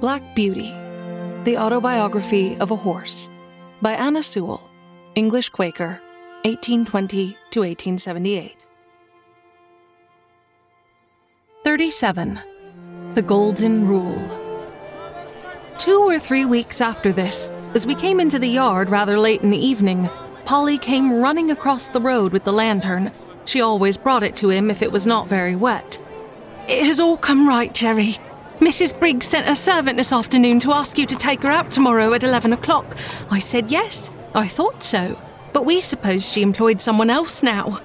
Black Beauty, The Autobiography of a Horse, by Anna Sewell, English Quaker, 1820 to 1878. 37. The Golden Rule. 2 or 3 weeks after this, as we came into the yard rather late in the evening, Polly came running across the road with the lantern. She always brought it to him if it was not very wet. "It has all come right, Jerry. Mrs. Briggs sent her servant this afternoon to ask you to take her out tomorrow at 11 o'clock. I said yes, I thought so, but we supposed she employed someone else now.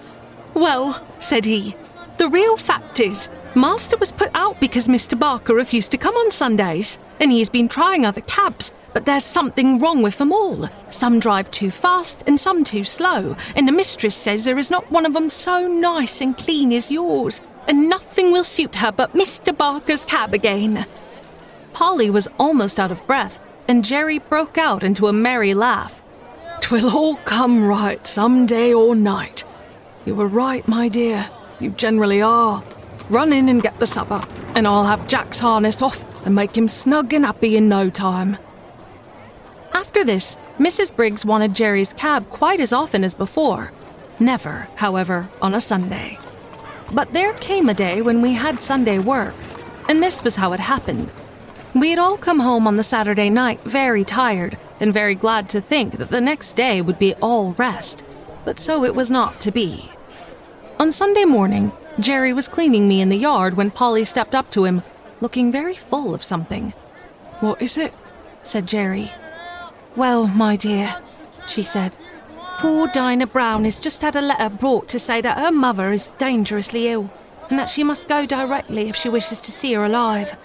Well, said he, the real fact is, Master was put out because Mr. Barker refused to come on Sundays, and he's been trying other cabs, but there's something wrong with them all. Some drive too fast and some too slow, and the mistress says there is not one of them so nice and clean as yours, and nothing will suit her but Mr. Barker's cab again." Polly was almost out of breath, and Jerry broke out into a merry laugh. "'Twill all come right some day or night. You were right, my dear. You generally are. Run in and get the supper, and I'll have Jack's harness off and make him snug and happy in no time." After this, Mrs. Briggs wanted Jerry's cab quite as often as before. Never, however, on a Sunday. But there came a day when we had Sunday work, and this was how it happened. We had all come home on the Saturday night very tired and very glad to think that the next day would be all rest, but so it was not to be. On Sunday morning, Jerry was cleaning me in the yard when Polly stepped up to him, looking very full of something. "What is it?" said Jerry. "Well, my dear," she said, "poor Dinah Brown has just had a letter brought to say that her mother is dangerously ill and that she must go directly if she wishes to see her alive.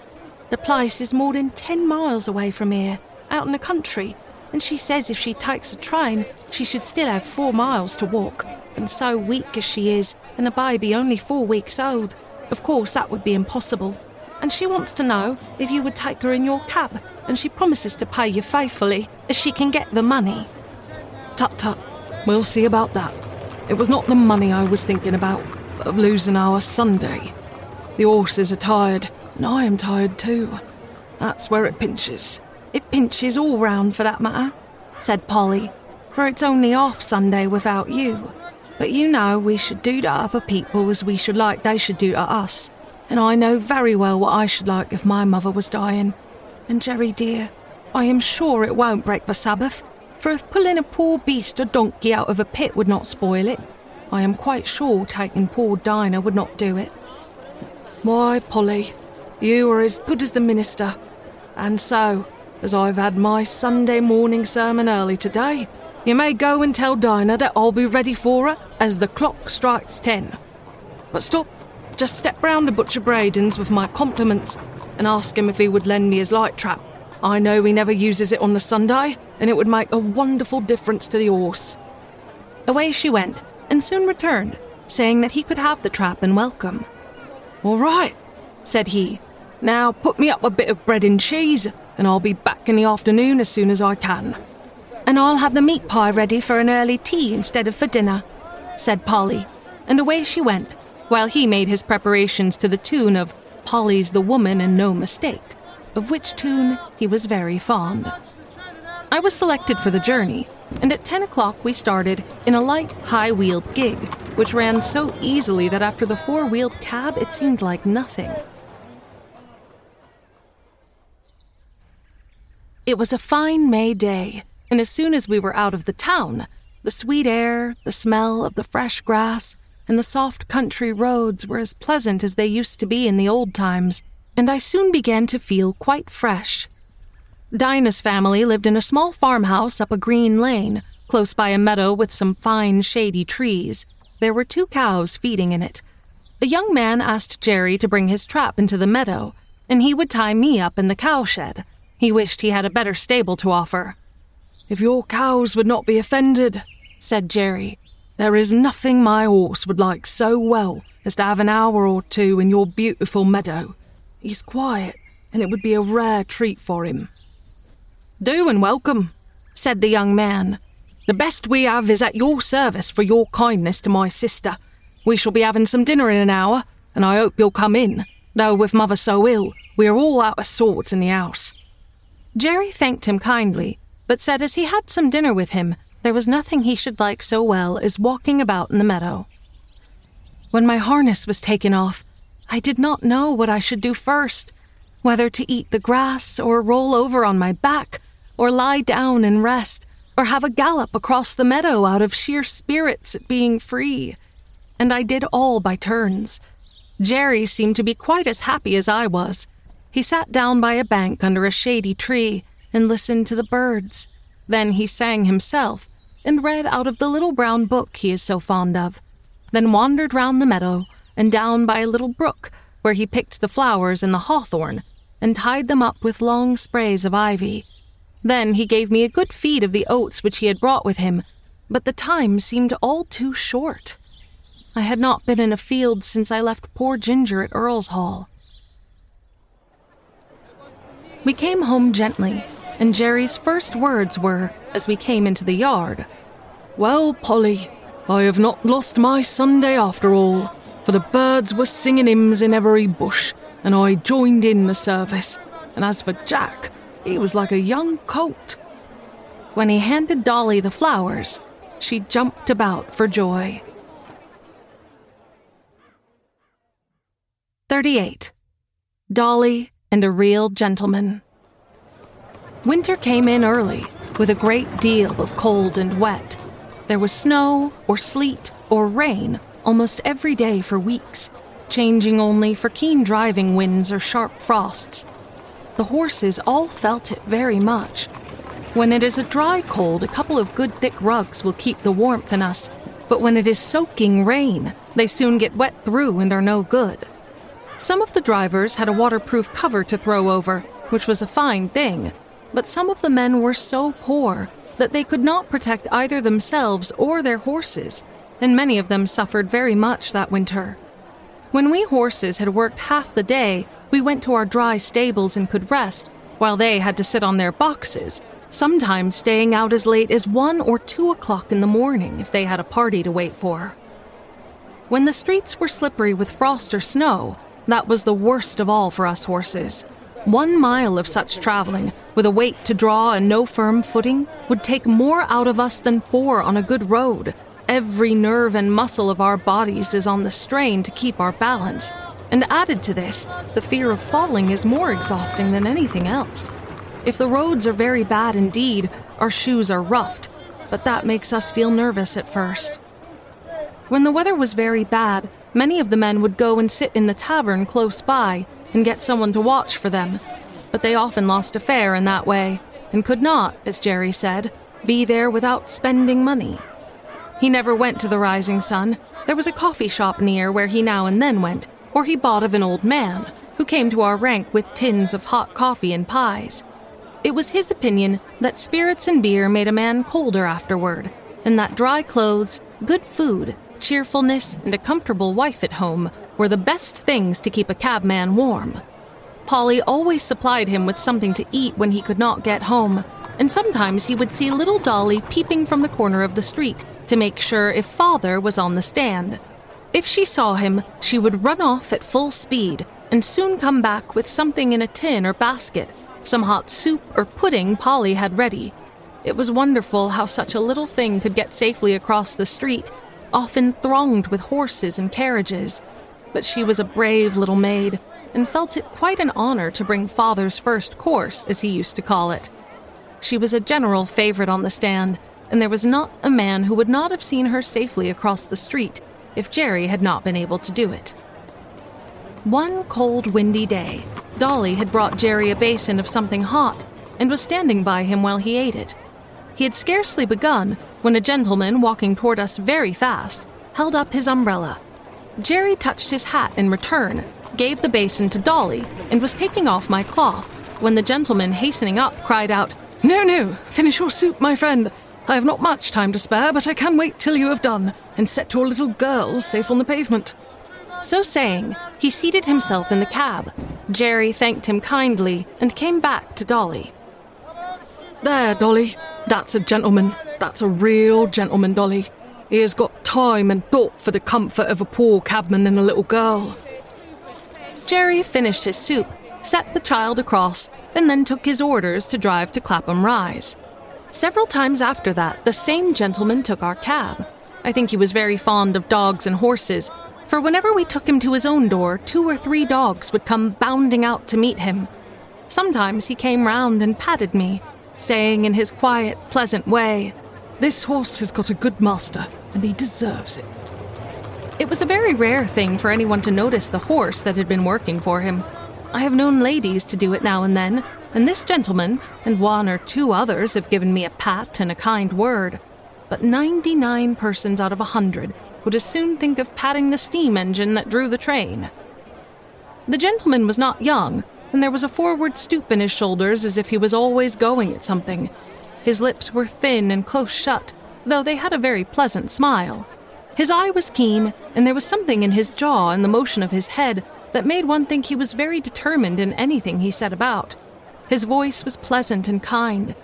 The place is more than 10 miles away from here, out in the country, and she says if she takes a train she should still have 4 miles to walk, and so weak as she is, and a baby only 4 weeks old, of course that would be impossible. And she wants to know if you would take her in your cab, and she promises to pay you faithfully as she can get the money." "Tut-tut. We'll see about that. It was not the money I was thinking about, but of losing our Sunday. The horses are tired, and I am tired too. That's where it pinches." "It pinches all round, for that matter," said Polly, "for it's only half Sunday without you. But you know we should do to other people as we should like they should do to us, and I know very well what I should like if my mother was dying. And Jerry dear, I am sure it won't break the Sabbath, for if pulling a poor beast or donkey out of a pit would not spoil it, I am quite sure taking poor Dinah would not do it." "Why, Polly, you are as good as the minister. And so, as I've had my Sunday morning sermon early today, you may go and tell Dinah that I'll be ready for her as the clock strikes 10. But stop, just step round to Butcher Braden's with my compliments and ask him if he would lend me his light trap. I know he never uses it on the Sunday, and it would make a wonderful difference to the horse." Away she went, and soon returned, saying that he could have the trap and welcome. "All right," said he. "Now put me up a bit of bread and cheese, and I'll be back in the afternoon as soon as I can." "And I'll have the meat pie ready for an early tea instead of for dinner," said Polly, and away she went, while he made his preparations to the tune of "Polly's the Woman and No Mistake," of which tune he was very fond. I was selected for the journey, and at 10 o'clock we started in a light, high-wheeled gig, which ran so easily that after the four-wheeled cab it seemed like nothing. It was a fine May day, and as soon as we were out of the town, the sweet air, the smell of the fresh grass, and the soft country roads were as pleasant as they used to be in the old times, and I soon began to feel quite fresh. Dinah's family lived in a small farmhouse up a green lane, close by a meadow with some fine shady trees. There were 2 cows feeding in it. A young man asked Jerry to bring his trap into the meadow, and he would tie me up in the cow shed. He wished he had a better stable to offer. "If your cows would not be offended," said Jerry, "there is nothing my horse would like so well as to have an hour or two in your beautiful meadow. He's quiet, and it would be a rare treat for him." "Do and welcome," said the young man. "The best we have is at your service for your kindness to my sister. We shall be having some dinner in an hour, and I hope you'll come in, though with Mother so ill, we are all out of sorts in the house." Jerry thanked him kindly, but said as he had some dinner with him, there was nothing he should like so well as walking about in the meadow. "When my harness was taken off, I did not know what I should do first, whether to eat the grass or roll over on my back or lie down and rest or have a gallop across the meadow out of sheer spirits at being free. And I did all by turns. Jerry seemed to be quite as happy as I was. He sat down by a bank under a shady tree and listened to the birds. Then he sang himself and read out of the little brown book he is so fond of, then wandered round the meadow and down by a little brook where he picked the flowers in the hawthorn and tied them up with long sprays of ivy. Then he gave me a good feed of the oats which he had brought with him, but the time seemed all too short. I had not been in a field since I left poor Ginger at Earl's Hall." We came home gently, and Jerry's first words were, as we came into the yard, "Well, Polly, I have not lost my Sunday after all, for the birds were singing hymns in every bush, and I joined in the service, and as for Jack, he was like a young colt." When he handed Dolly the flowers, she jumped about for joy. 38. Dolly and a Real Gentleman. Winter came in early, with a great deal of cold and wet. There was snow or sleet or rain almost every day for weeks, changing only for keen driving winds or sharp frosts. The horses all felt it very much. When it is a dry cold, a couple of good thick rugs will keep the warmth in us, but when it is soaking rain, they soon get wet through and are no good. Some of the drivers had a waterproof cover to throw over, which was a fine thing, but some of the men were so poor that they could not protect either themselves or their horses, and many of them suffered very much that winter. When we horses had worked half the day, we went to our dry stables and could rest, while they had to sit on their boxes, sometimes staying out as late as 1 or 2 o'clock in the morning if they had a party to wait for. When the streets were slippery with frost or snow, that was the worst of all for us horses. 1 mile of such traveling, with a weight to draw and no firm footing, would take more out of us than 4 on a good road. Every nerve and muscle of our bodies is on the strain to keep our balance, and added to this, the fear of falling is more exhausting than anything else. If the roads are very bad indeed, our shoes are roughed, but that makes us feel nervous at first. When the weather was very bad, many of the men would go and sit in the tavern close by and get someone to watch for them, but they often lost a fare in that way and could not, as Jerry said, be there without spending money. He never went to the Rising Sun. There was a coffee shop near where he now and then went, or he bought of an old man who came to our rank with tins of hot coffee and pies. It was his opinion that spirits and beer made a man colder afterward, and that dry clothes, good food, cheerfulness, and a comfortable wife at home were the best things to keep a cabman warm. Polly always supplied him with something to eat when he could not get home, and sometimes he would see little Dolly peeping from the corner of the street to make sure if Father was on the stand. If she saw him, she would run off at full speed and soon come back with something in a tin or basket, some hot soup or pudding Polly had ready. It was wonderful how such a little thing could get safely across the street, often thronged with horses and carriages. But she was a brave little maid, and felt it quite an honor to bring Father's first course, as he used to call it. She was a general favorite on the stand, and there was not a man who would not have seen her safely across the street if Jerry had not been able to do it. One cold, windy day, Dolly had brought Jerry a basin of something hot, and was standing by him while he ate it. He had scarcely begun when a gentleman, walking toward us very fast, held up his umbrella. Jerry touched his hat in return, gave the basin to Dolly, and was taking off my cloth, when the gentleman, hastening up, cried out, No, finish your soup, my friend. I have not much time to spare, but I can wait till you have done, and set your little girl safe on the pavement." So saying, he seated himself in the cab. Jerry thanked him kindly, and came back to Dolly. "There, Dolly, that's a gentleman. That's a real gentleman, Dolly. He has got time and thought for the comfort of a poor cabman and a little girl. Jerry finished his soup, set the child across, and then took his orders to drive to Clapham Rise. Several times after that, the same gentleman took our cab. I think he was very fond of dogs and horses, for whenever we took him to his own door, 2 or 3 dogs would come bounding out to meet him. Sometimes he came round and patted me, saying in his quiet, pleasant way, "This horse has got a good master, and he deserves it." It was a very rare thing for anyone to notice the horse that had been working for him. I have known ladies to do it now and then, and this gentleman and 1 or 2 others have given me a pat and a kind word. But 99 persons out of 100 would as soon think of patting the steam engine that drew the train. The gentleman was not young, and there was a forward stoop in his shoulders as if he was always going at something. His lips were thin and close shut, though they had a very pleasant smile. His eye was keen, and there was something in his jaw and the motion of his head that made one think he was very determined in anything he set about. His voice was pleasant and kind.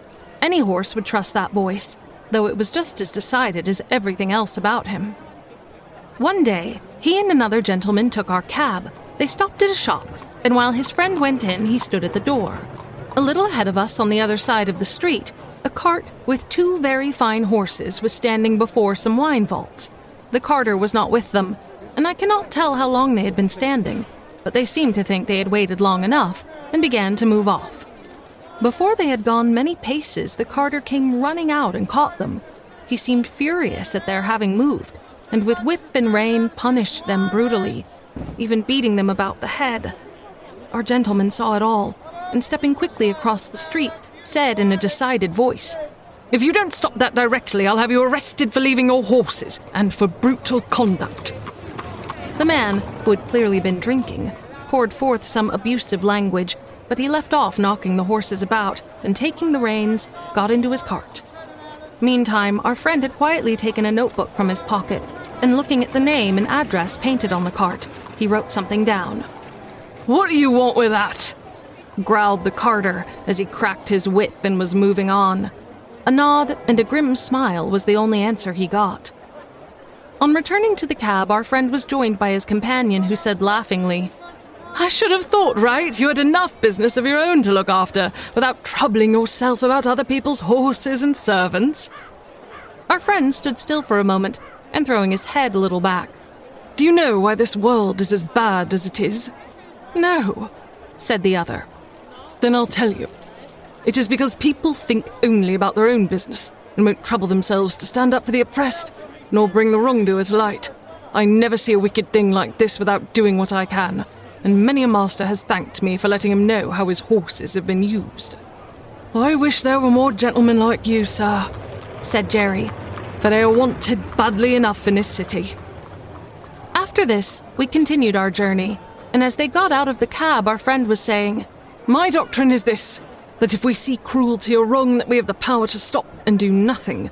Any horse would trust that voice, though it was just as decided as everything else about him. One day, he and another gentleman took our cab. They stopped at a shop, and while his friend went in, he stood at the door. A little ahead of us, on the other side of the street, a cart with 2 very fine horses was standing before some wine vaults. The carter was not with them, and I cannot tell how long they had been standing, but they seemed to think they had waited long enough and began to move off. Before they had gone many paces, the carter came running out and caught them. He seemed furious at their having moved, and with whip and rein punished them brutally, even beating them about the head. Our gentleman saw it all, and stepping quickly across the street, said in a decided voice, "If you don't stop that directly, I'll have you arrested for leaving your horses and for brutal conduct." The man, who had clearly been drinking, poured forth some abusive language, but he left off knocking the horses about and, taking the reins, got into his cart. Meantime, our friend had quietly taken a notebook from his pocket, and looking at the name and address painted on the cart, he wrote something down. "What do you want with that?" growled the carter as he cracked his whip and was moving on. A nod and a grim smile was the only answer he got. On returning to the cab, our friend was joined by his companion, who said laughingly, "I should have thought, right, you had enough business of your own to look after, without troubling yourself about other people's horses and servants." Our friend stood still for a moment, and throwing his head a little back, "Do you know why this world is as bad as it is?" "No," said the other. "Then I'll tell you. It is because people think only about their own business, and won't trouble themselves to stand up for the oppressed, nor bring the wrongdoer to light. I never see a wicked thing like this without doing what I can, and many a master has thanked me for letting him know how his horses have been used." "I wish there were more gentlemen like you, sir," said Jerry, "for they are wanted badly enough in this city." After this, we continued our journey, and as they got out of the cab, our friend was saying, "My doctrine is this, that if we see cruelty or wrong that we have the power to stop and do nothing,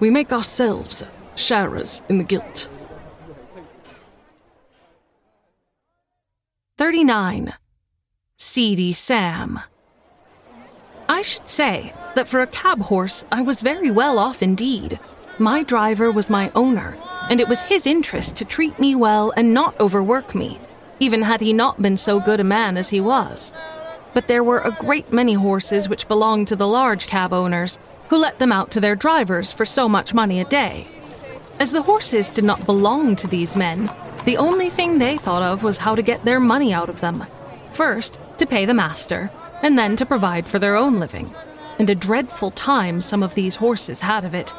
we make ourselves sharers in the guilt." 39. Seedy Sam. I should say that for a cab horse, I was very well off indeed. My driver was my owner, and it was his interest to treat me well and not overwork me, even had he not been so good a man as he was. But there were a great many horses which belonged to the large cab owners, who let them out to their drivers for so much money a day. As the horses did not belong to these men, the only thing they thought of was how to get their money out of them. First, to pay the master, and then to provide for their own living. And a dreadful time some of these horses had of it.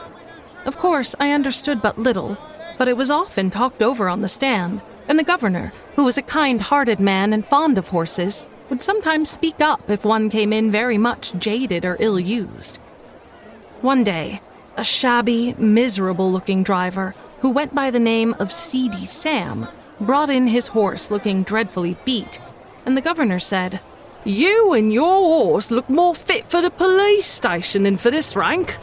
Of course, I understood but little, but it was often talked over on the stand, and the governor, who was a kind-hearted man and fond of horses, would sometimes speak up if one came in very much jaded or ill-used. One day, a shabby, miserable-looking driver, who went by the name of Seedy Sam, brought in his horse looking dreadfully beat, and the governor said, "You and your horse look more fit for the police station than for this rank."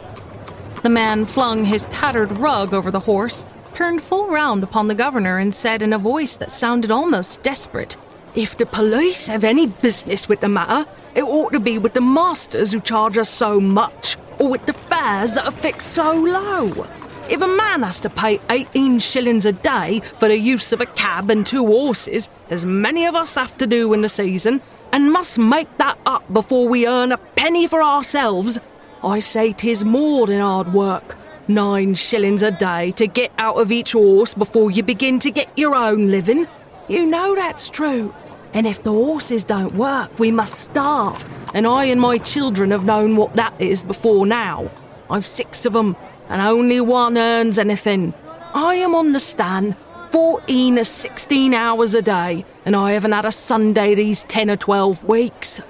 The man flung his tattered rug over the horse, turned full round upon the governor, and said in a voice that sounded almost desperate, "If the police have any business with the matter, it ought to be with the masters who charge us so much, or with the fares that are fixed so low. If a man has to pay 18 shillings a day for the use of a cab and two horses, as many of us have to do in the season, and must make that up before we earn a penny for ourselves, I say 'tis more than hard work. 9 shillings a day to get out of each horse before you begin to get your own living. You know that's true. And if the horses don't work, we must starve. And I and my children have known what that is before now. I've 6 of them, and only one earns anything. I am on the stand 14 or 16 hours a day, and I haven't had a Sunday these 10 or 12 weeks.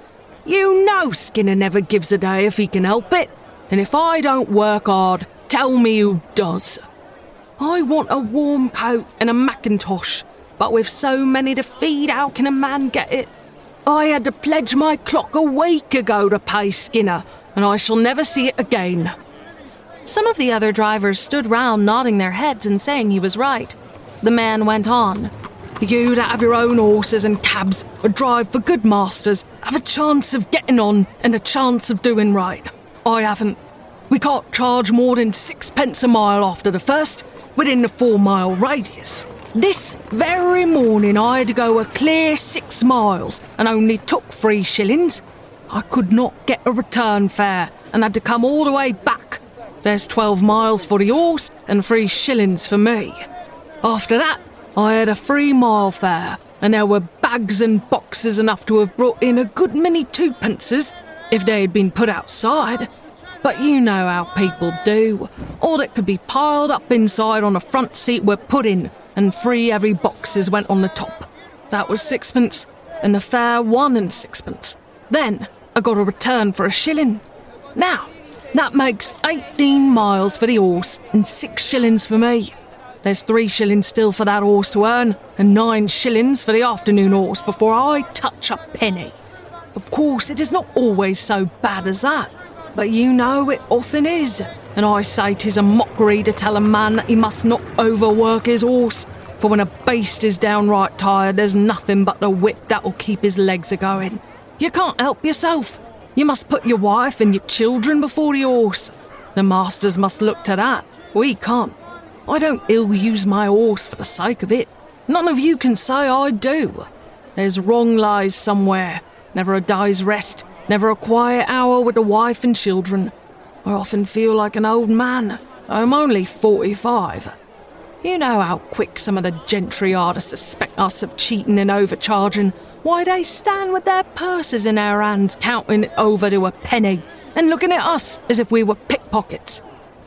You know Skinner never gives a day if he can help it. And if I don't work hard, tell me who does. I want a warm coat and a mackintosh. But with so many to feed, how can a man get it? I had to pledge my clock a week ago to pay Skinner, and I shall never see it again. Some of the other drivers stood round nodding their heads and saying he was right. The man went on. You that have your own horses and cabs, or drive for good masters, have a chance of getting on and a chance of doing right. I haven't. We can't charge more than 6 pence a mile after the first, within the 4 mile radius. This very morning I had to go a clear 6 miles and only took 3 shillings. I could not get a return fare and had to come all the way back. There's 12 miles for the horse and 3 shillings for me. After that, I had a 3 mile fare and there were bags and boxes enough to have brought in a good many 2 pences if they had been put outside. But you know how people do. All that could be piled up inside on a front seat were put in, and 3 heavy boxes went on the top. That was 6 pence, and the fare 1 and 6 pence. Then I got a return for a shilling. Now, that makes 18 miles for the horse and 6 shillings for me. There's 3 shillings still for that horse to earn, and 9 shillings for the afternoon horse before I touch a penny. Of course, it is not always so bad as that, but you know it often is. And I say 'tis a mockery to tell a man that he must not overwork his horse, for when a beast is downright tired, there's nothing but the whip that'll keep his legs a-going. You can't help yourself. You must put your wife and your children before the horse. The masters must look to that. We can't. I don't ill-use my horse for the sake of it. None of you can say I do. There's wrong lies somewhere. Never a day's rest. Never a quiet hour with the wife and children. I often feel like an old man. I'm only 45. You know how quick some of the gentry are to suspect us of cheating and overcharging. Why, they stand with their purses in their hands, counting it over to a penny, and looking at us as if we were pickpockets.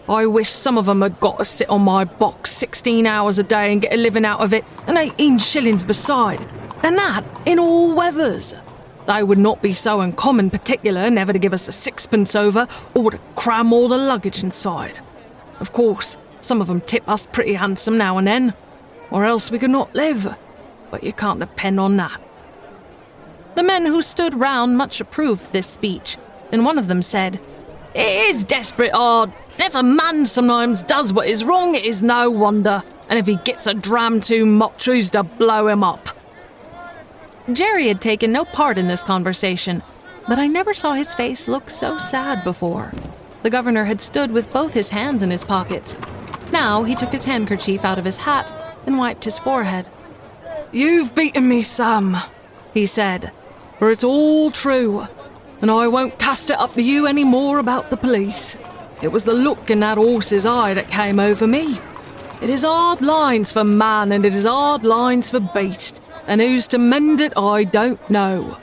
I wish some of them had got to sit on my box 16 hours a day and get a living out of it, and 18 shillings beside. And that in all weathers. They would not be so uncommon particular never to give us a 6 pence over or to cram all the luggage inside. Of course, some of them tip us pretty handsome now and then, or else we could not live, but you can't depend on that. The men who stood round much approved this speech, and one of them said, It is desperate hard. If a man sometimes does what is wrong, it is no wonder, and if he gets a dram too much, who's to blow him up? Jerry had taken no part in this conversation, but I never saw his face look so sad before. The governor had stood with both his hands in his pockets. Now he took his handkerchief out of his hat and wiped his forehead. You've beaten me, Sam, he said, for it's all true, and I won't cast it up to you any more about the police. It was the look in that horse's eye that came over me. It is hard lines for man and it is hard lines for beast. And who's to mend it, I don't know.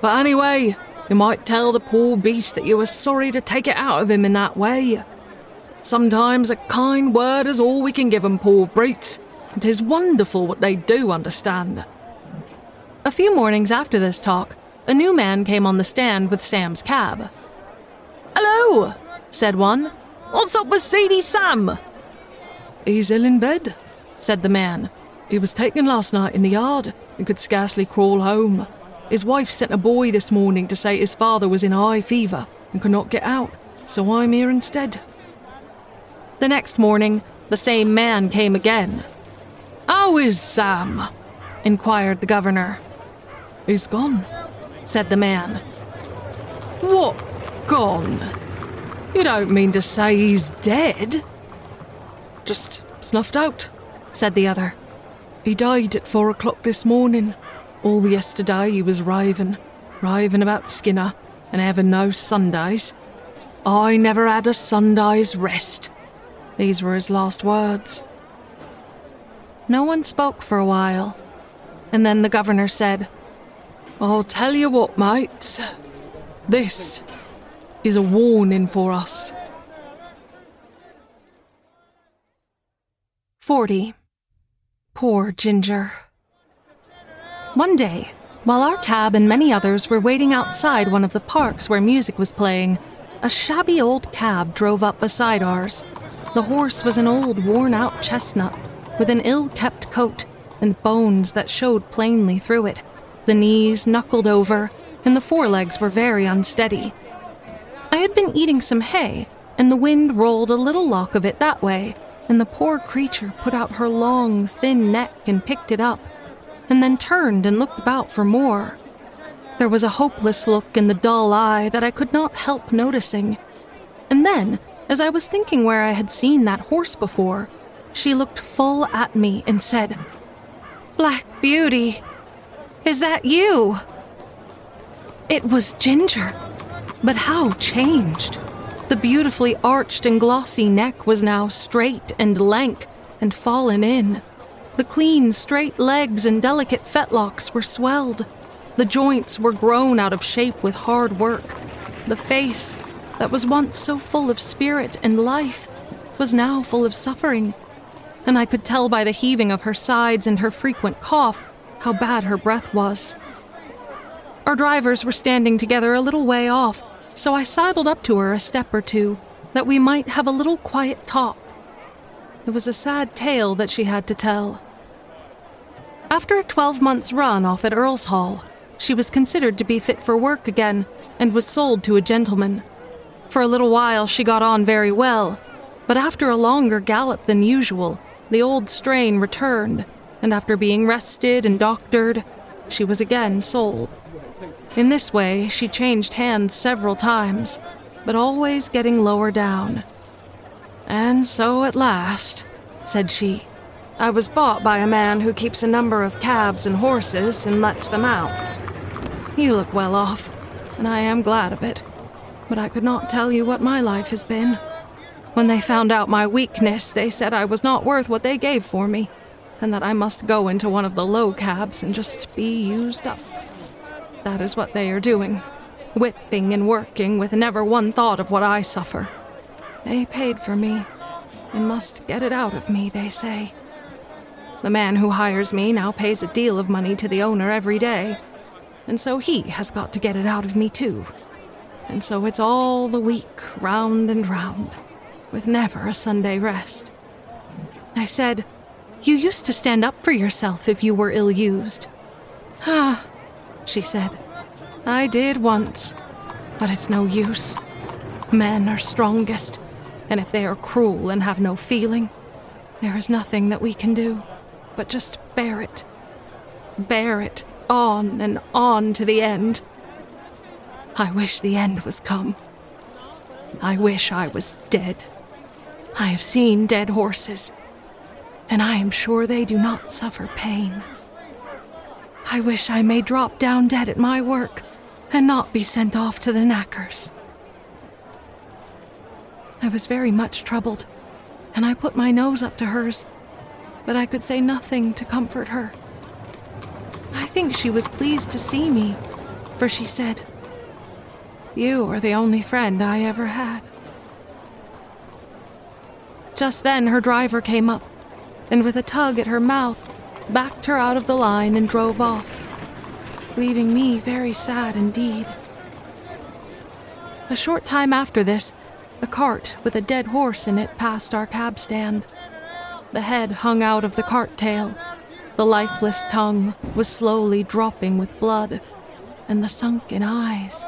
But anyway, you might tell the poor beast that you were sorry to take it out of him in that way. Sometimes a kind word is all we can give 'em, poor brutes. It is wonderful what they do understand. A few mornings after this talk, a new man came on the stand with Sam's cab. Hello, said one. What's up with Seedy Sam? He's ill in bed, said the man. He was taken last night in the yard and could scarcely crawl home. His wife sent a boy this morning to say his father was in high fever and could not get out, so I'm here instead. The next morning, the same man came again. How is Sam? Inquired the governor. He's gone, said the man. What gone? You don't mean to say he's dead? just snuffed out," said the other. "He died at 4 o'clock this morning. All yesterday he was raving about Skinner, and having no Sundays. 'I never had a Sunday's rest.' These were his last words." No one spoke for a while, and then the governor said, "I'll tell you what, mates, this is a warning for us." 40. Poor Ginger. One day, while our cab and many others were waiting outside one of the parks where music was playing, a shabby old cab drove up beside ours. The horse was an old, worn-out chestnut, with an ill-kept coat and bones that showed plainly through it. The knees knuckled over, and the forelegs were very unsteady. I had been eating some hay, and the wind rolled a little lock of it that way, and the poor creature put out her long, thin neck and picked it up, and then turned and looked about for more. There was a hopeless look in the dull eye that I could not help noticing. And then, as I was thinking where I had seen that horse before, she looked full at me and said, "Black Beauty, is that you?" It was Ginger, but how changed! The beautifully arched and glossy neck was now straight and lank and fallen in. The clean, straight legs and delicate fetlocks were swelled. The joints were grown out of shape with hard work. The face, that was once so full of spirit and life, was now full of suffering, and I could tell by the heaving of her sides and her frequent cough how bad her breath was. Our drivers were standing together a little way off, so I sidled up to her a step or two, that we might have a little quiet talk. It was a sad tale that she had to tell. After a 12 months' run off at Earl's Hall, she was considered to be fit for work again, and was sold to a gentleman. For a little while she got on very well, but after a longer gallop than usual, the old strain returned, and after being rested and doctored, she was again sold. In this way, she changed hands several times, but always getting lower down. "And so at last," said she, "I was bought by a man who keeps a number of cabs and horses and lets them out. You look well off, and I am glad of it, but I could not tell you what my life has been. When they found out my weakness, they said I was not worth what they gave for me, and that I must go into one of the low cabs and just be used up. That is what they are doing, whipping and working with never one thought of what I suffer. They paid for me, and must get it out of me, they say. The man who hires me now pays a deal of money to the owner every day, and so he has got to get it out of me too. And so it's all the week, round and round, with never a Sunday rest." I said, "You used to stand up for yourself if you were ill-used." "Ah," she said, "I did once, but it's no use. Men are strongest, and if they are cruel and have no feeling, there is nothing that we can do but just bear it on and on to the end. I wish the end was come. I wish I was dead. I have seen dead horses, and I am sure they do not suffer pain. I wish I may drop down dead at my work and not be sent off to the knackers." I was very much troubled, and I put my nose up to hers, but I could say nothing to comfort her. I think she was pleased to see me, for she said, "You are the only friend I ever had." Just then her driver came up, and with a tug at her mouth, backed her out of the line and drove off, leaving me very sad indeed. A short time after this, a cart with a dead horse in it passed our cab stand. The head hung out of the cart tail, the lifeless tongue was slowly dropping with blood, and the sunken eyes.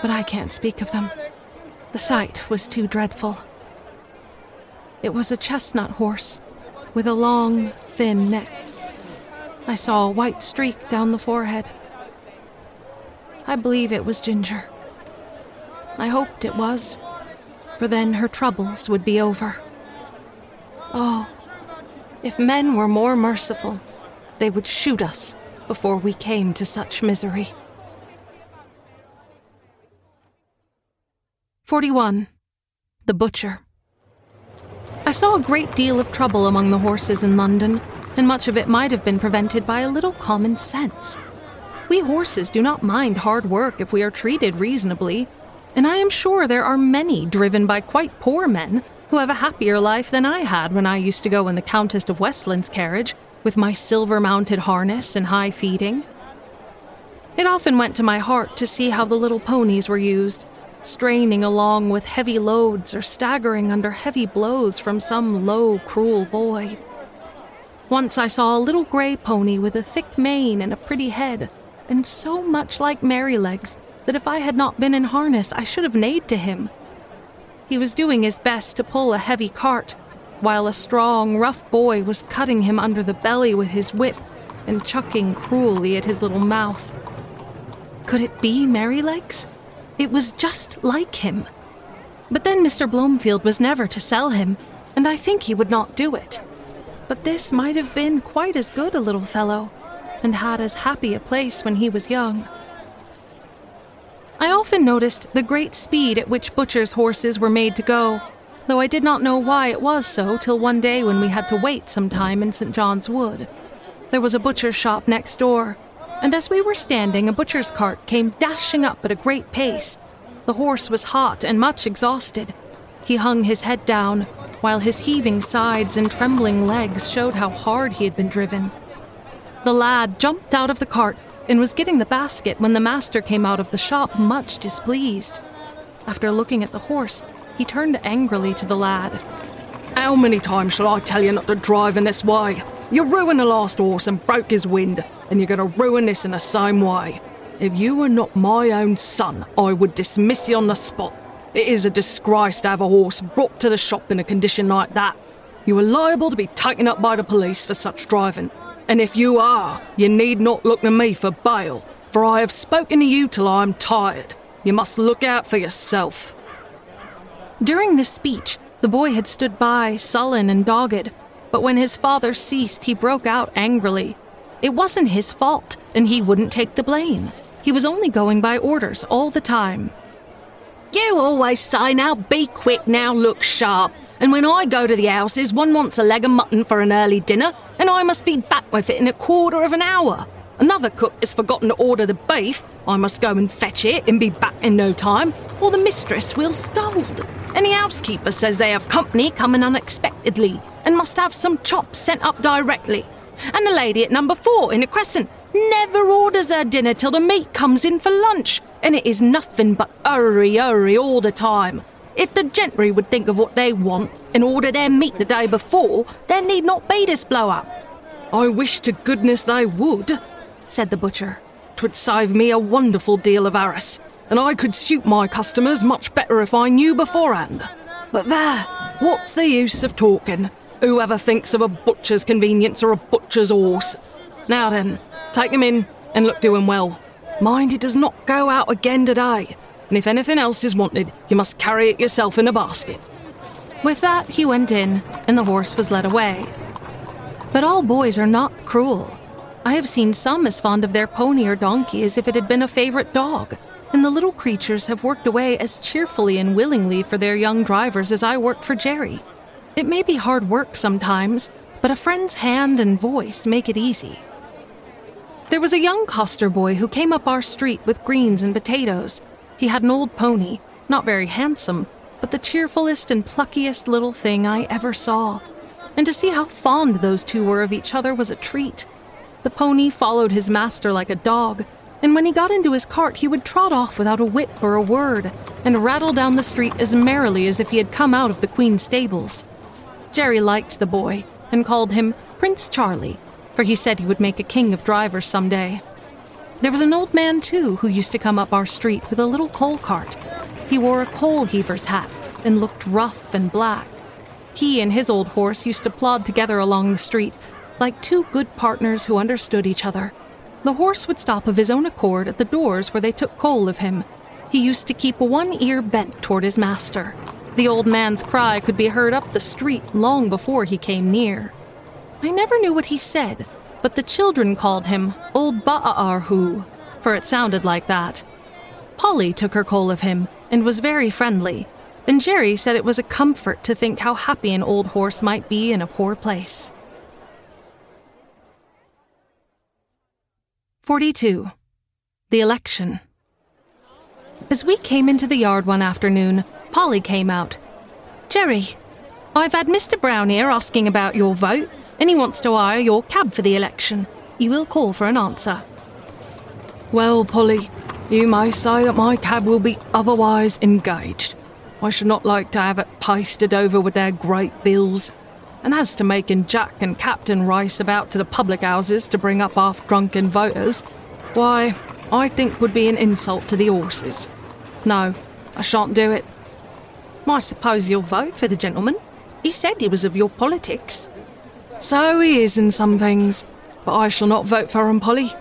But I can't speak of them. The sight was too dreadful. It was a chestnut horse, with a long, thin neck. I saw a white streak down the forehead. I believe it was Ginger. I hoped it was, for then her troubles would be over. Oh, if men were more merciful, they would shoot us before we came to such misery. 41. The Butcher. I saw a great deal of trouble among the horses in London, and much of it might have been prevented by a little common sense. We horses do not mind hard work if we are treated reasonably, and I am sure there are many driven by quite poor men who have a happier life than I had when I used to go in the Countess of Westland's carriage with my silver-mounted harness and high feeding. It often went to my heart to see how the little ponies were used, straining along with heavy loads or staggering under heavy blows from some low, cruel boy. Once I saw a little grey pony with a thick mane and a pretty head, and so much like Merrylegs that if I had not been in harness I should have neighed to him. He was doing his best to pull a heavy cart, while a strong, rough boy was cutting him under the belly with his whip and chucking cruelly at his little mouth. Could it be Merrylegs? It was just like him. But then Mr. Bloomfield was never to sell him, and I think he would not do it. But this might have been quite as good a little fellow, and had as happy a place when he was young. I often noticed the great speed at which butchers' horses were made to go, though I did not know why it was so till one day when we had to wait some time in St. John's Wood. There was a butcher's shop next door, and as we were standing, a butcher's cart came dashing up at a great pace. The horse was hot and much exhausted. He hung his head down, while his heaving sides and trembling legs showed how hard he had been driven. The lad jumped out of the cart and was getting the basket when the master came out of the shop much displeased. After looking at the horse, he turned angrily to the lad. "How many times shall I tell you not to drive in this way? You ruined the last horse and broke his wind, and you're going to ruin this in the same way. If you were not my own son, I would dismiss you on the spot. It is a disgrace to have a horse brought to the shop in a condition like that. You are liable to be taken up by the police for such driving, and if you are, you need not look to me for bail, for I have spoken to you till I am tired. You must look out for yourself." During this speech, the boy had stood by, sullen and dogged, but when his father ceased, he broke out angrily. It wasn't his fault, and he wouldn't take the blame. He was only going by orders all the time. "You always say, 'Now be quick, now look sharp,' and when I go to the houses, one wants a leg of mutton for an early dinner, and I must be back with it in a quarter of an hour. Another cook has forgotten to order the beef. I must go and fetch it and be back in no time, or the mistress will scold. And the housekeeper says they have company coming unexpectedly and must have some chops sent up directly. And the lady at number 4 in the Crescent never orders her dinner till the meat comes in for lunch, and it is nothing but hurry, hurry all the time. If the gentry would think of what they want and order their meat the day before, there need not be this blow-up." "I wish to goodness they would," said the butcher. "'Twould save me a wonderful deal of harass, and I could suit my customers much better if I knew beforehand. But there, what's the use of talking? Whoever thinks of a butcher's convenience or a butcher's horse? Now then, take him in and look to him well. Mind it does not go out again today, and if anything else is wanted, you must carry it yourself in a basket." With that he went in, and the horse was led away. But all boys are not cruel. I have seen some as fond of their pony or donkey as if it had been a favourite dog, and the little creatures have worked away as cheerfully and willingly for their young drivers as I work for Jerry. It may be hard work sometimes, but a friend's hand and voice make it easy. There was a young coster boy who came up our street with greens and potatoes. He had an old pony, not very handsome, but the cheerfullest and pluckiest little thing I ever saw, and to see how fond those two were of each other was a treat. The pony followed his master like a dog, and when he got into his cart he would trot off without a whip or a word, and rattle down the street as merrily as if he had come out of the Queen's stables. Jerry liked the boy, and called him Prince Charlie, for he said he would make a king of drivers some day. There was an old man, too, who used to come up our street with a little coal cart. He wore a coal heaver's hat, and looked rough and black. He and his old horse used to plod together along the street, like two good partners who understood each other. The horse would stop of his own accord at the doors where they took coal of him. He used to keep one ear bent toward his master. The old man's cry could be heard up the street long before he came near. I never knew what he said, but the children called him Old Ba'a'arhu, for it sounded like that. Polly took her coal of him and was very friendly, and Jerry said it was a comfort to think how happy an old horse might be in a poor place. 42. The election. As we came into the yard one afternoon, Polly came out. "Jerry, I've had Mr. Brown here asking about your vote, and he wants to hire your cab for the election. You will call for an answer." "Well, Polly, you may say that my cab will be otherwise engaged. I should not like to have it pasted over with their great bills. And as to making Jack and Captain race about to the public houses to bring up half-drunken voters, why, I think would be an insult to the horses. No, I shan't do it." "I suppose you'll vote for the gentleman. He said he was of your politics." "So he is in some things, but I shall not vote for him, Polly.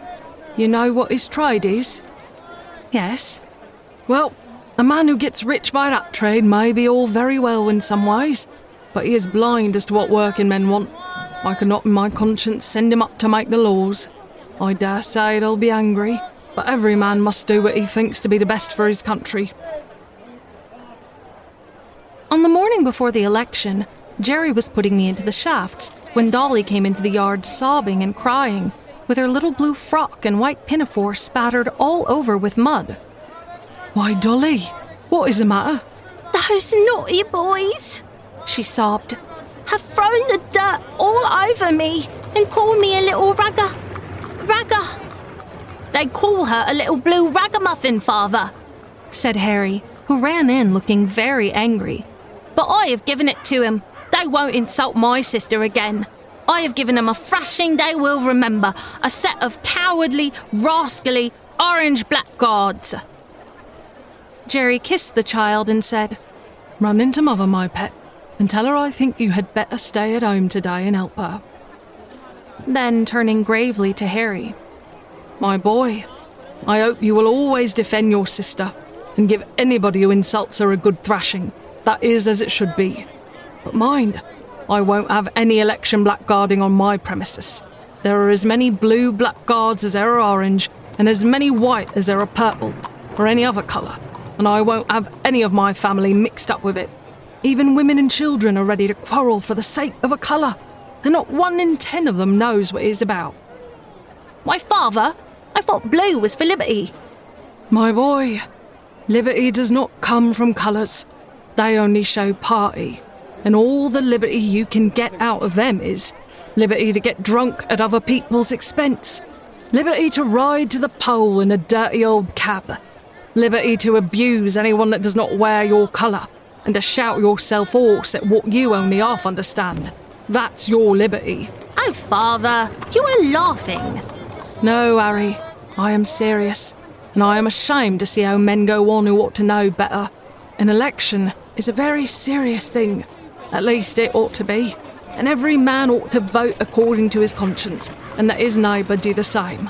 You know what his trade is?" "Yes." "Well, a man who gets rich by that trade may be all very well in some ways, but he is blind as to what working men want. I could not in my conscience send him up to make the laws. I dare say they'll be angry, but every man must do what he thinks to be the best for his country." On the morning before the election, Jerry was putting me into the shafts when Dolly came into the yard sobbing and crying, with her little blue frock and white pinafore spattered all over with mud. "Why, Dolly, what is the matter?" "Those naughty boys," she sobbed, "have thrown the dirt all over me and called me a little ragga. They call her a little blue ragamuffin, father," said Harry, who ran in looking very angry. "But I have given it to him. They won't insult my sister again. I have given them a thrashing they will remember, a set of cowardly, rascally, orange blackguards." Jerry kissed the child and said, "Run into mother, my pet, and tell her I think you had better stay at home today and help her." Then, turning gravely to Harry, "My boy, I hope you will always defend your sister and give anybody who insults her a good thrashing. That is as it should be. But mind, I won't have any election blackguarding on my premises. There are as many blue blackguards as there are orange, and as many white as there are purple, or any other colour, and I won't have any of my family mixed up with it. Even women and children are ready to quarrel for the sake of a colour, and not 1 in 10 of them knows what it is about." "Why, father, I thought blue was for liberty." "My boy, liberty does not come from colours. They only show party, and all the liberty you can get out of them is liberty to get drunk at other people's expense, liberty to ride to the poll in a dirty old cab, liberty to abuse anyone that does not wear your colour, and to shout yourself hoarse at what you only half understand. That's your liberty." "Oh, father, you are laughing." "No, Harry, I am serious, and I am ashamed to see how men go on who ought to know better. An election is a very serious thing, at least it ought to be, and every man ought to vote according to his conscience, and that his neighbour do the same."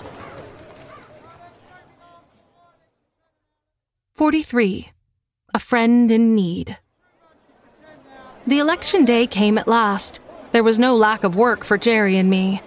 43. A friend in need. The election day came at last. There was no lack of work for Jerry and me.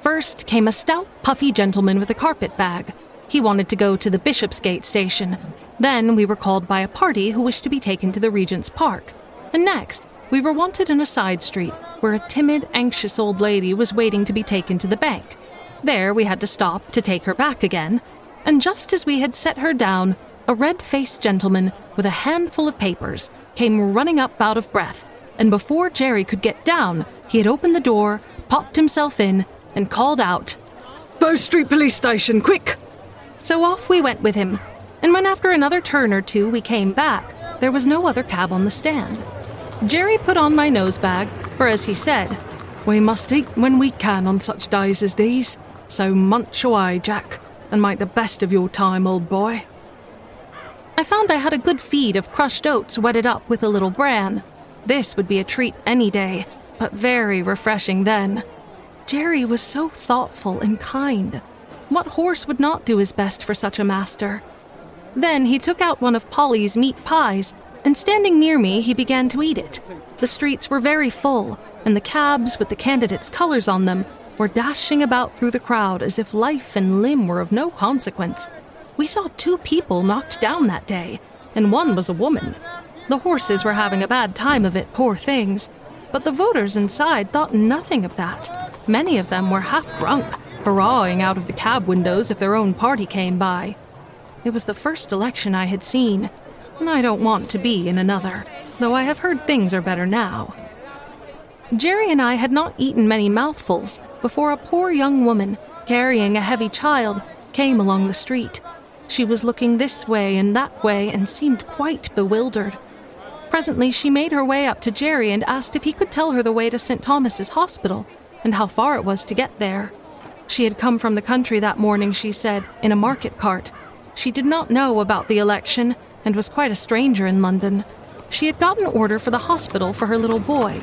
First came a stout, puffy gentleman with a carpet bag. He wanted to go to the Bishopsgate station. Then we were called by a party who wished to be taken to the Regent's Park. And next, we were wanted in a side street where a timid, anxious old lady was waiting to be taken to the bank. There we had to stop to take her back again. And just as we had set her down, a red-faced gentleman with a handful of papers came running up out of breath, and before Jerry could get down, he had opened the door, popped himself in, and called out, "Bow Street Police Station, quick!" So off we went with him, and when after another turn or two we came back, there was no other cab on the stand. Jerry put on my nose bag, for as he said, "We must eat when we can on such days as these, so munch away, Jack, and make the best of your time, old boy." I found I had a good feed of crushed oats wetted up with a little bran. This would be a treat any day, but very refreshing then. Jerry was so thoughtful and kind. What horse would not do his best for such a master? Then he took out one of Polly's meat pies and standing near me, he began to eat it. The streets were very full, and the cabs with the candidates' colours on them were dashing about through the crowd as if life and limb were of no consequence. We saw 2 people knocked down that day, and one was a woman. The horses were having a bad time of it, poor things, but the voters inside thought nothing of that. Many of them were half drunk, hurrahing out of the cab windows if their own party came by. It was the first election I had seen, and I don't want to be in another, though I have heard things are better now. Jerry and I had not eaten many mouthfuls before a poor young woman, carrying a heavy child, came along the street. She was looking this way and that way and seemed quite bewildered. Presently she made her way up to Jerry and asked if he could tell her the way to St. Thomas's Hospital and how far it was to get there. She had come from the country that morning, she said, in a market cart. She did not know about the election and was quite a stranger in London. She had got an order for the hospital for her little boy.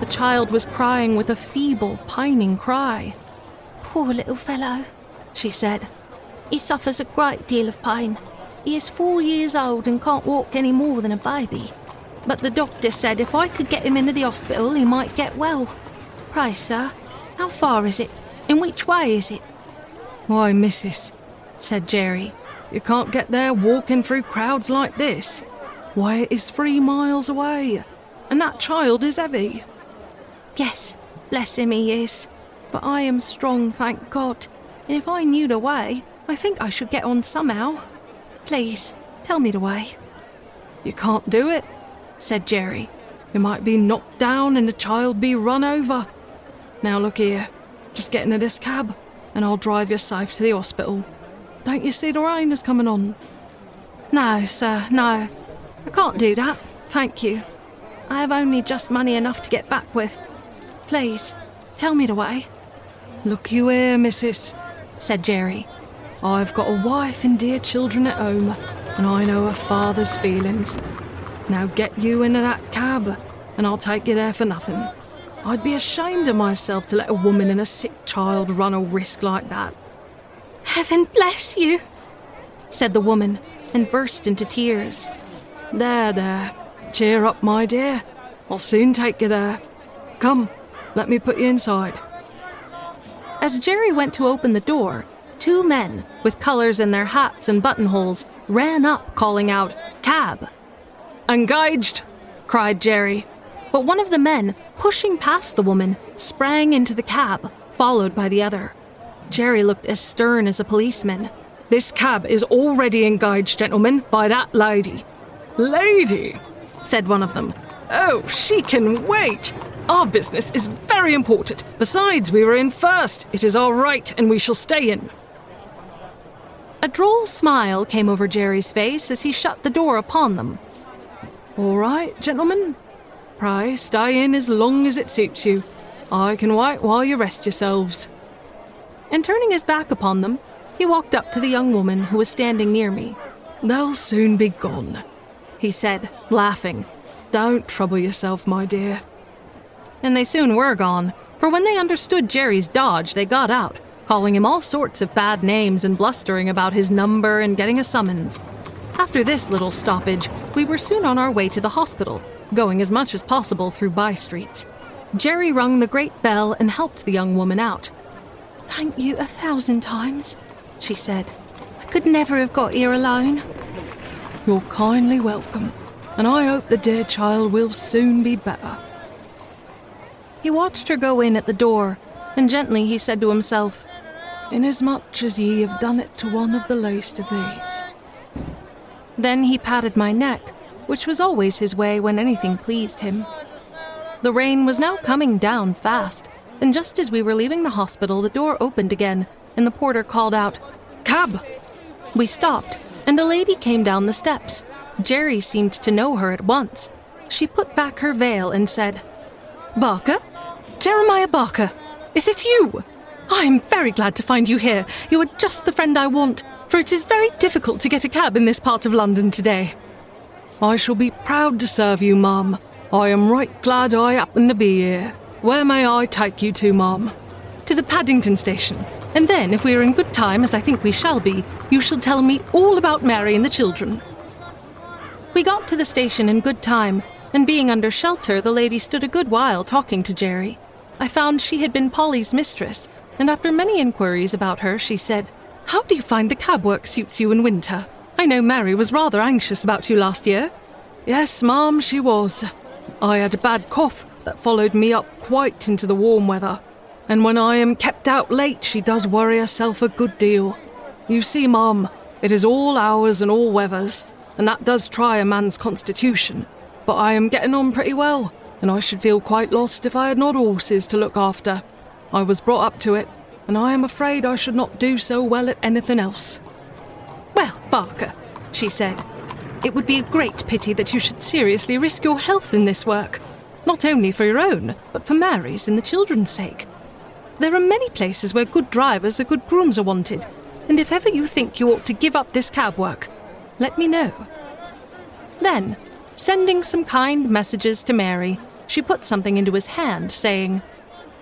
The child was crying with a feeble, pining cry. "Poor little fellow," she said. "He suffers a great deal of pain. He is 4 years old and can't walk any more than a baby. But the doctor said if I could get him into the hospital, he might get well. Pray, sir, how far is it? In which way is it?" "Why, missus," said Jerry, "you can't get there walking through crowds like this. Why, it is 3 miles away, and that child is heavy." "Yes, bless him, he is. But I am strong, thank God, and if I knew the way, I think I should get on somehow. Please, tell me the way." "You can't do it," said Jerry. "You might be knocked down and the child be run over. Now look here, just get into this cab and I'll drive you safe to the hospital. Don't you see the rain is coming on?" "No, sir, no. I can't do that, thank you. I have only just money enough to get back with. Please, tell me the way." "Look you here, missus," said Jerry. "I've got a wife and dear children at home, and I know a father's feelings. Now get you into that cab, and I'll take you there for nothing. I'd be ashamed of myself to let a woman and a sick child run a risk like that." "Heaven bless you," said the woman, and burst into tears. "There, there, cheer up, my dear. I'll soon take you there. Come, let me put you inside." As Jerry went to open the door, 2 men, with colours in their hats and buttonholes, ran up, calling out, "Cab!" "Engaged!" cried Jerry. But one of the men, pushing past the woman, sprang into the cab, followed by the other. Jerry looked as stern as a policeman. "This cab is already engaged, gentlemen, by that lady." "Lady!" said one of them. "Oh, she can wait! Our business is very important. Besides, we were in first. It is our right, and we shall stay in." A droll smile came over Jerry's face as he shut the door upon them. "All right, gentlemen. Pray stay in as long as it suits you. I can wait while you rest yourselves." And turning his back upon them, he walked up to the young woman who was standing near me. "They'll soon be gone," he said, laughing. "Don't trouble yourself, my dear." And they soon were gone, for when they understood Jerry's dodge, they got out, calling him all sorts of bad names and blustering about his number and getting a summons. After this little stoppage, we were soon on our way to the hospital, going as much as possible through by-streets. Jerry rung the great bell and helped the young woman out. "Thank you 1,000 times," she said. "I could never have got here alone." "You're kindly welcome, and I hope the dear child will soon be better." He watched her go in at the door, and gently he said to himself, "Inasmuch as ye have done it to one of the least of these." Then he patted my neck, which was always his way when anything pleased him. The rain was now coming down fast, and just as we were leaving the hospital, the door opened again, and the porter called out, "Cab!" We stopped, and a lady came down the steps. Jerry seemed to know her at once. She put back her veil and said, "Barker? Jeremiah Barker, is it you? I am very glad to find you here. You are just the friend I want, for it is very difficult to get a cab in this part of London today." "I shall be proud to serve you, ma'am. I am right glad I happen to be here. Where may I take you to, ma'am?" "To the Paddington station, and then, if we are in good time, as I think we shall be, you shall tell me all about Mary and the children." We got to the station in good time, and being under shelter, the lady stood a good while talking to Jerry. I found she had been Polly's mistress, and after many inquiries about her, she said, "How do you find the cab work suits you in winter? I know Mary was rather anxious about you last year." "Yes, ma'am, she was. I had a bad cough that followed me up quite into the warm weather, and when I am kept out late, she does worry herself a good deal. You see, ma'am, it is all hours and all weathers, and that does try a man's constitution. But I am getting on pretty well, and I should feel quite lost if I had not horses to look after. I was brought up to it, and I am afraid I should not do so well at anything else." "Well, Barker," she said, "it would be a great pity that you should seriously risk your health in this work, not only for your own, but for Mary's and the children's sake. There are many places where good drivers or good grooms are wanted, and if ever you think you ought to give up this cab work, let me know." Then, sending some kind messages to Mary, she put something into his hand, saying,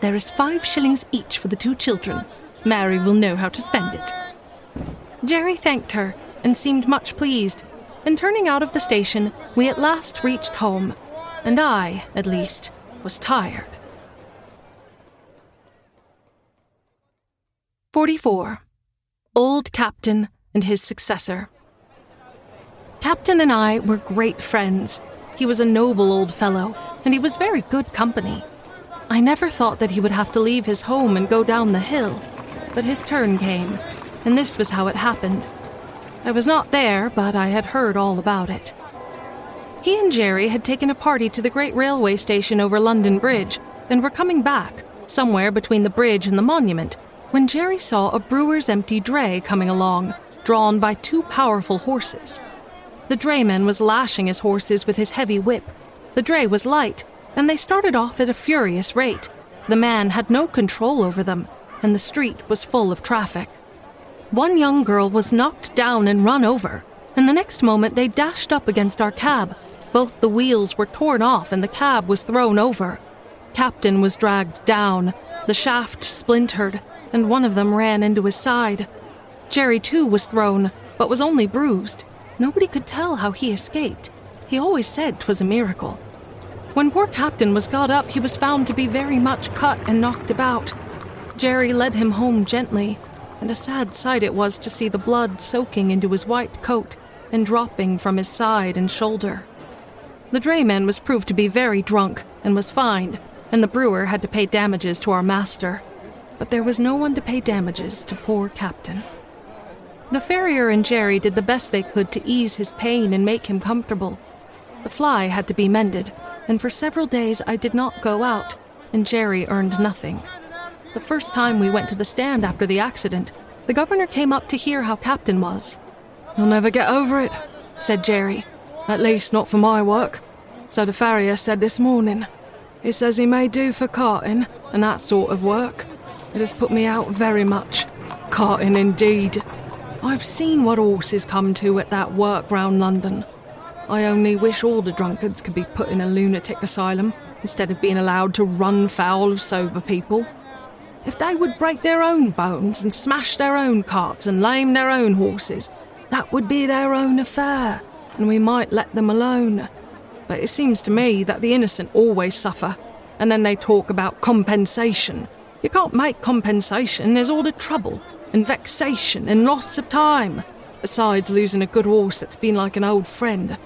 "There is 5 shillings each for the 2 children. Mary will know how to spend it." Jerry thanked her and seemed much pleased, and turning out of the station, we at last reached home, and I, at least, was tired. 44. Old Captain and his successor. Captain and I were great friends. He was a noble old fellow, and he was very good company. I never thought that he would have to leave his home and go down the hill, but his turn came, and this was how it happened. I was not there, but I had heard all about it. He and Jerry had taken a party to the Great Railway Station over London Bridge, and were coming back, somewhere between the bridge and the monument, when Jerry saw a brewer's empty dray coming along, drawn by 2 powerful horses. The drayman was lashing his horses with his heavy whip. The dray was light, and they started off at a furious rate. The man had no control over them, and the street was full of traffic. One young girl was knocked down and run over, and the next moment they dashed up against our cab. Both the wheels were torn off and the cab was thrown over. Captain was dragged down, the shaft splintered, and one of them ran into his side. Jerry, too, was thrown, but was only bruised. Nobody could tell how he escaped. He always said 'twas a miracle. When poor Captain was got up, he was found to be very much cut and knocked about. Jerry led him home gently, and a sad sight it was to see the blood soaking into his white coat and dropping from his side and shoulder. The drayman was proved to be very drunk and was fined, and the brewer had to pay damages to our master. But there was no one to pay damages to poor Captain. The farrier and Jerry did the best they could to ease his pain and make him comfortable. The fly had to be mended, and for several days I did not go out, and Jerry earned nothing. The first time we went to the stand after the accident, the governor came up to hear how Captain was. "You'll never get over it," said Jerry. "At least not for my work. So the farrier said this morning. He says he may do for carting and that sort of work. It has put me out very much. Carting indeed. I've seen what horses come to at that work round London. I only wish all the drunkards could be put in a lunatic asylum instead of being allowed to run foul of sober people. If they would break their own bones and smash their own carts and lame their own horses, that would be their own affair, and we might let them alone. But it seems to me that the innocent always suffer, and then they talk about compensation. You can't make compensation, there's all the trouble and vexation and loss of time, besides losing a good horse that's been like an old friend.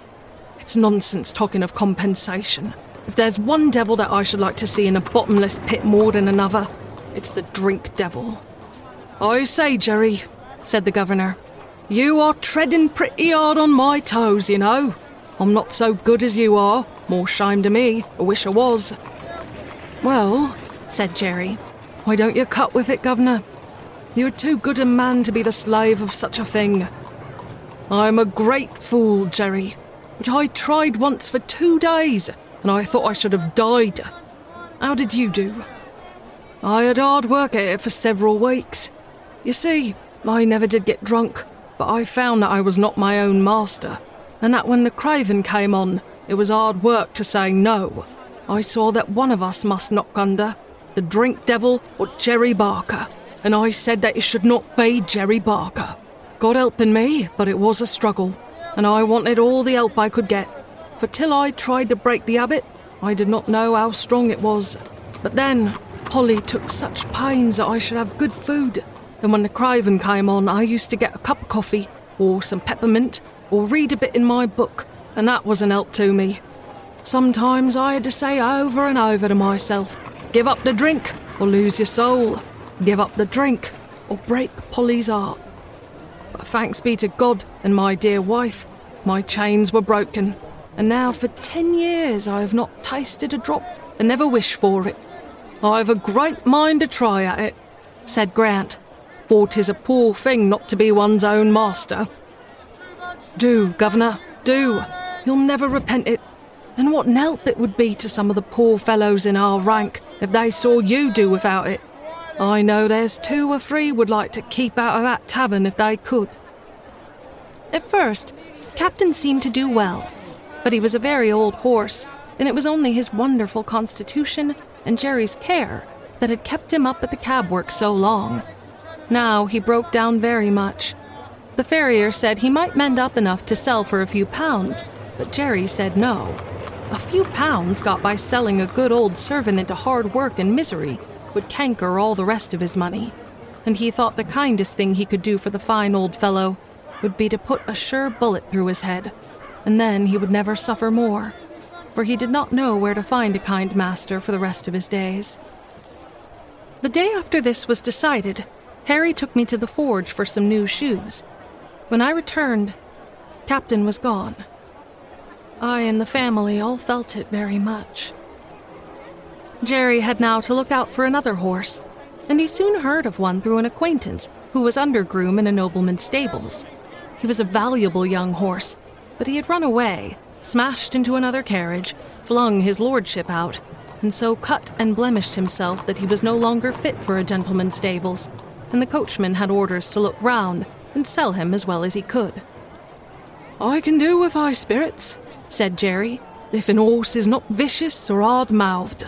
It's nonsense talking of compensation. If there's one devil that I should like to see in a bottomless pit more than another, it's the drink devil." "I say, Jerry," said the governor, "you are treading pretty hard on my toes, you know. I'm not so good as you are, more shame to me, I wish I was." "Well," said Jerry, "why don't you cut with it, governor? You're too good a man to be the slave of such a thing." "I'm a great fool, Jerry, but I tried once for 2 days, and I thought I should have died. How did you do?" "I had hard work at it for several weeks. You see, I never did get drunk, but I found that I was not my own master, and that when the craving came on, it was hard work to say no. I saw that one of us must knock under, the drink devil or Jerry Barker. And I said that it should not be Jerry Barker. God helping me, but it was a struggle. and I wanted all the help I could get, for till I tried to break the habit, I did not know how strong it was. But then Polly took such pains that I should have good food, and when the craven came on, I used to get a cup of coffee, or some peppermint, or read a bit in my book, and that was an help to me. Sometimes I had to say over and over to myself, give up the drink, or lose your soul. Give up the drink, or break Polly's heart. But thanks be to God and my dear wife, my chains were broken, and now for 10 years I have not tasted a drop, and never wish for it. I've a great mind to try at it, said Grant, for 'tis a poor thing not to be one's own master. Do, Governor, do. You'll never repent it. And what an help it would be to some of the poor fellows in our rank if they saw you do without it. I know there's 2 or 3 would like to keep out of that tavern if they could. At first, Captain seemed to do well, but he was a very old horse, and it was only his wonderful constitution and Jerry's care that had kept him up at the cab work so long. Now he broke down very much. The farrier said he might mend up enough to sell for a few pounds, but Jerry said no. A few pounds got by selling a good old servant into hard work and misery would canker all the rest of his money, and he thought the kindest thing he could do for the fine old fellow would be to put a sure bullet through his head, and then he would never suffer more, for he did not know where to find a kind master for the rest of his days. The day after this was decided, Harry took me to the forge for some new shoes. When I returned, Captain was gone. I and the family all felt it very much. Jerry had now to look out for another horse, and he soon heard of one through an acquaintance who was undergroom in a nobleman's stables. He was a valuable young horse, but he had run away, smashed into another carriage, flung his lordship out, and so cut and blemished himself that he was no longer fit for a gentleman's stables, and the coachman had orders to look round and sell him as well as he could. "I can do with high spirits," said Jerry, "if an horse is not vicious or hard-mouthed."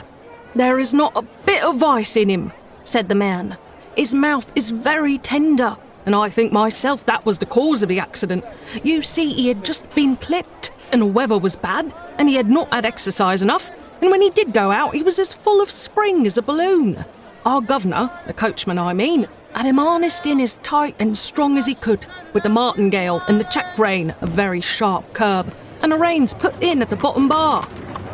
"There is not a bit of vice in him," said the man. "His mouth is very tender, and I think myself that was the cause of the accident. You see, he had just been clipped, and the weather was bad, and he had not had exercise enough, and when he did go out, he was as full of spring as a balloon. Our governor, the coachman I mean, had him harnessed in as tight and strong as he could, with the martingale and the check rein, a very sharp curb, and the reins put in at the bottom bar.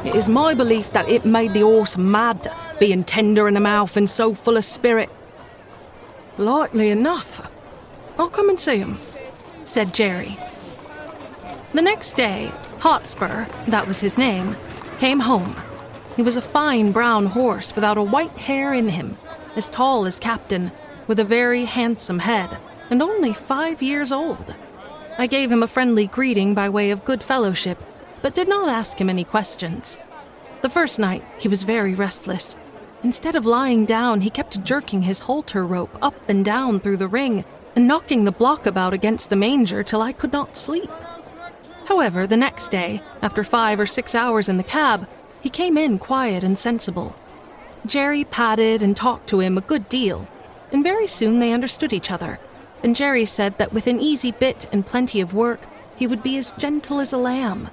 It is my belief that it made the horse mad, being tender in the mouth and so full of spirit." "Likely enough. I'll come and see him," said Jerry. The next day, Hotspur, that was his name, came home. He was a fine brown horse without a white hair in him, as tall as Captain, with a very handsome head, and only 5 years old. I gave him a friendly greeting by way of good fellowship, but did not ask him any questions. The first night, he was very restless. Instead of lying down, he kept jerking his halter rope up and down through the ring and knocking the block about against the manger till I could not sleep. However, the next day, after 5 or 6 hours in the cab, he came in quiet and sensible. Jerry patted and talked to him a good deal, and very soon they understood each other, and Jerry said that with an easy bit and plenty of work, he would be as gentle as a lamb,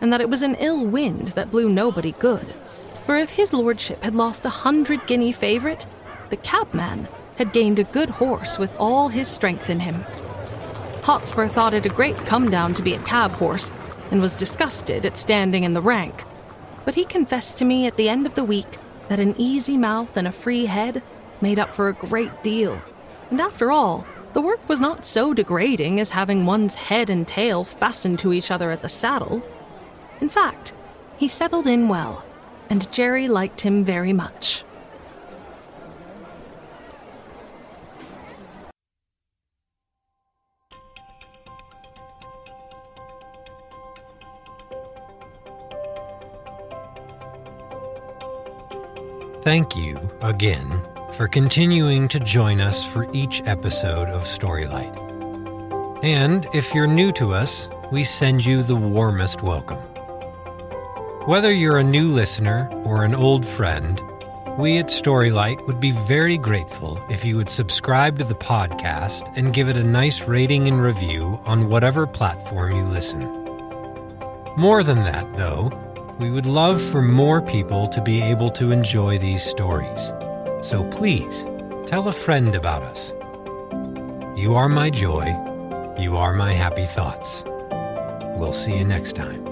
and that it was an ill wind that blew nobody good. For if his lordship had lost 100-guinea favourite, the cabman had gained a good horse with all his strength in him. Hotspur thought it a great come-down to be a cab horse, and was disgusted at standing in the rank. But he confessed to me at the end of the week that an easy mouth and a free head made up for a great deal, and after all, the work was not so degrading as having one's head and tail fastened to each other at the saddle. In fact, he settled in well, and Jerry liked him very much. Thank you again for continuing to join us for each episode of Storylight. And if you're new to us, we send you the warmest welcome. Whether you're a new listener or an old friend, We at Storylight would be very grateful if you would subscribe to the podcast and give it a nice rating and review on whatever platform you listen. More than that, though, we would love for more people to be able to enjoy these stories. So please, tell a friend about us. You are my joy. You are my happy thoughts. We'll see you next time.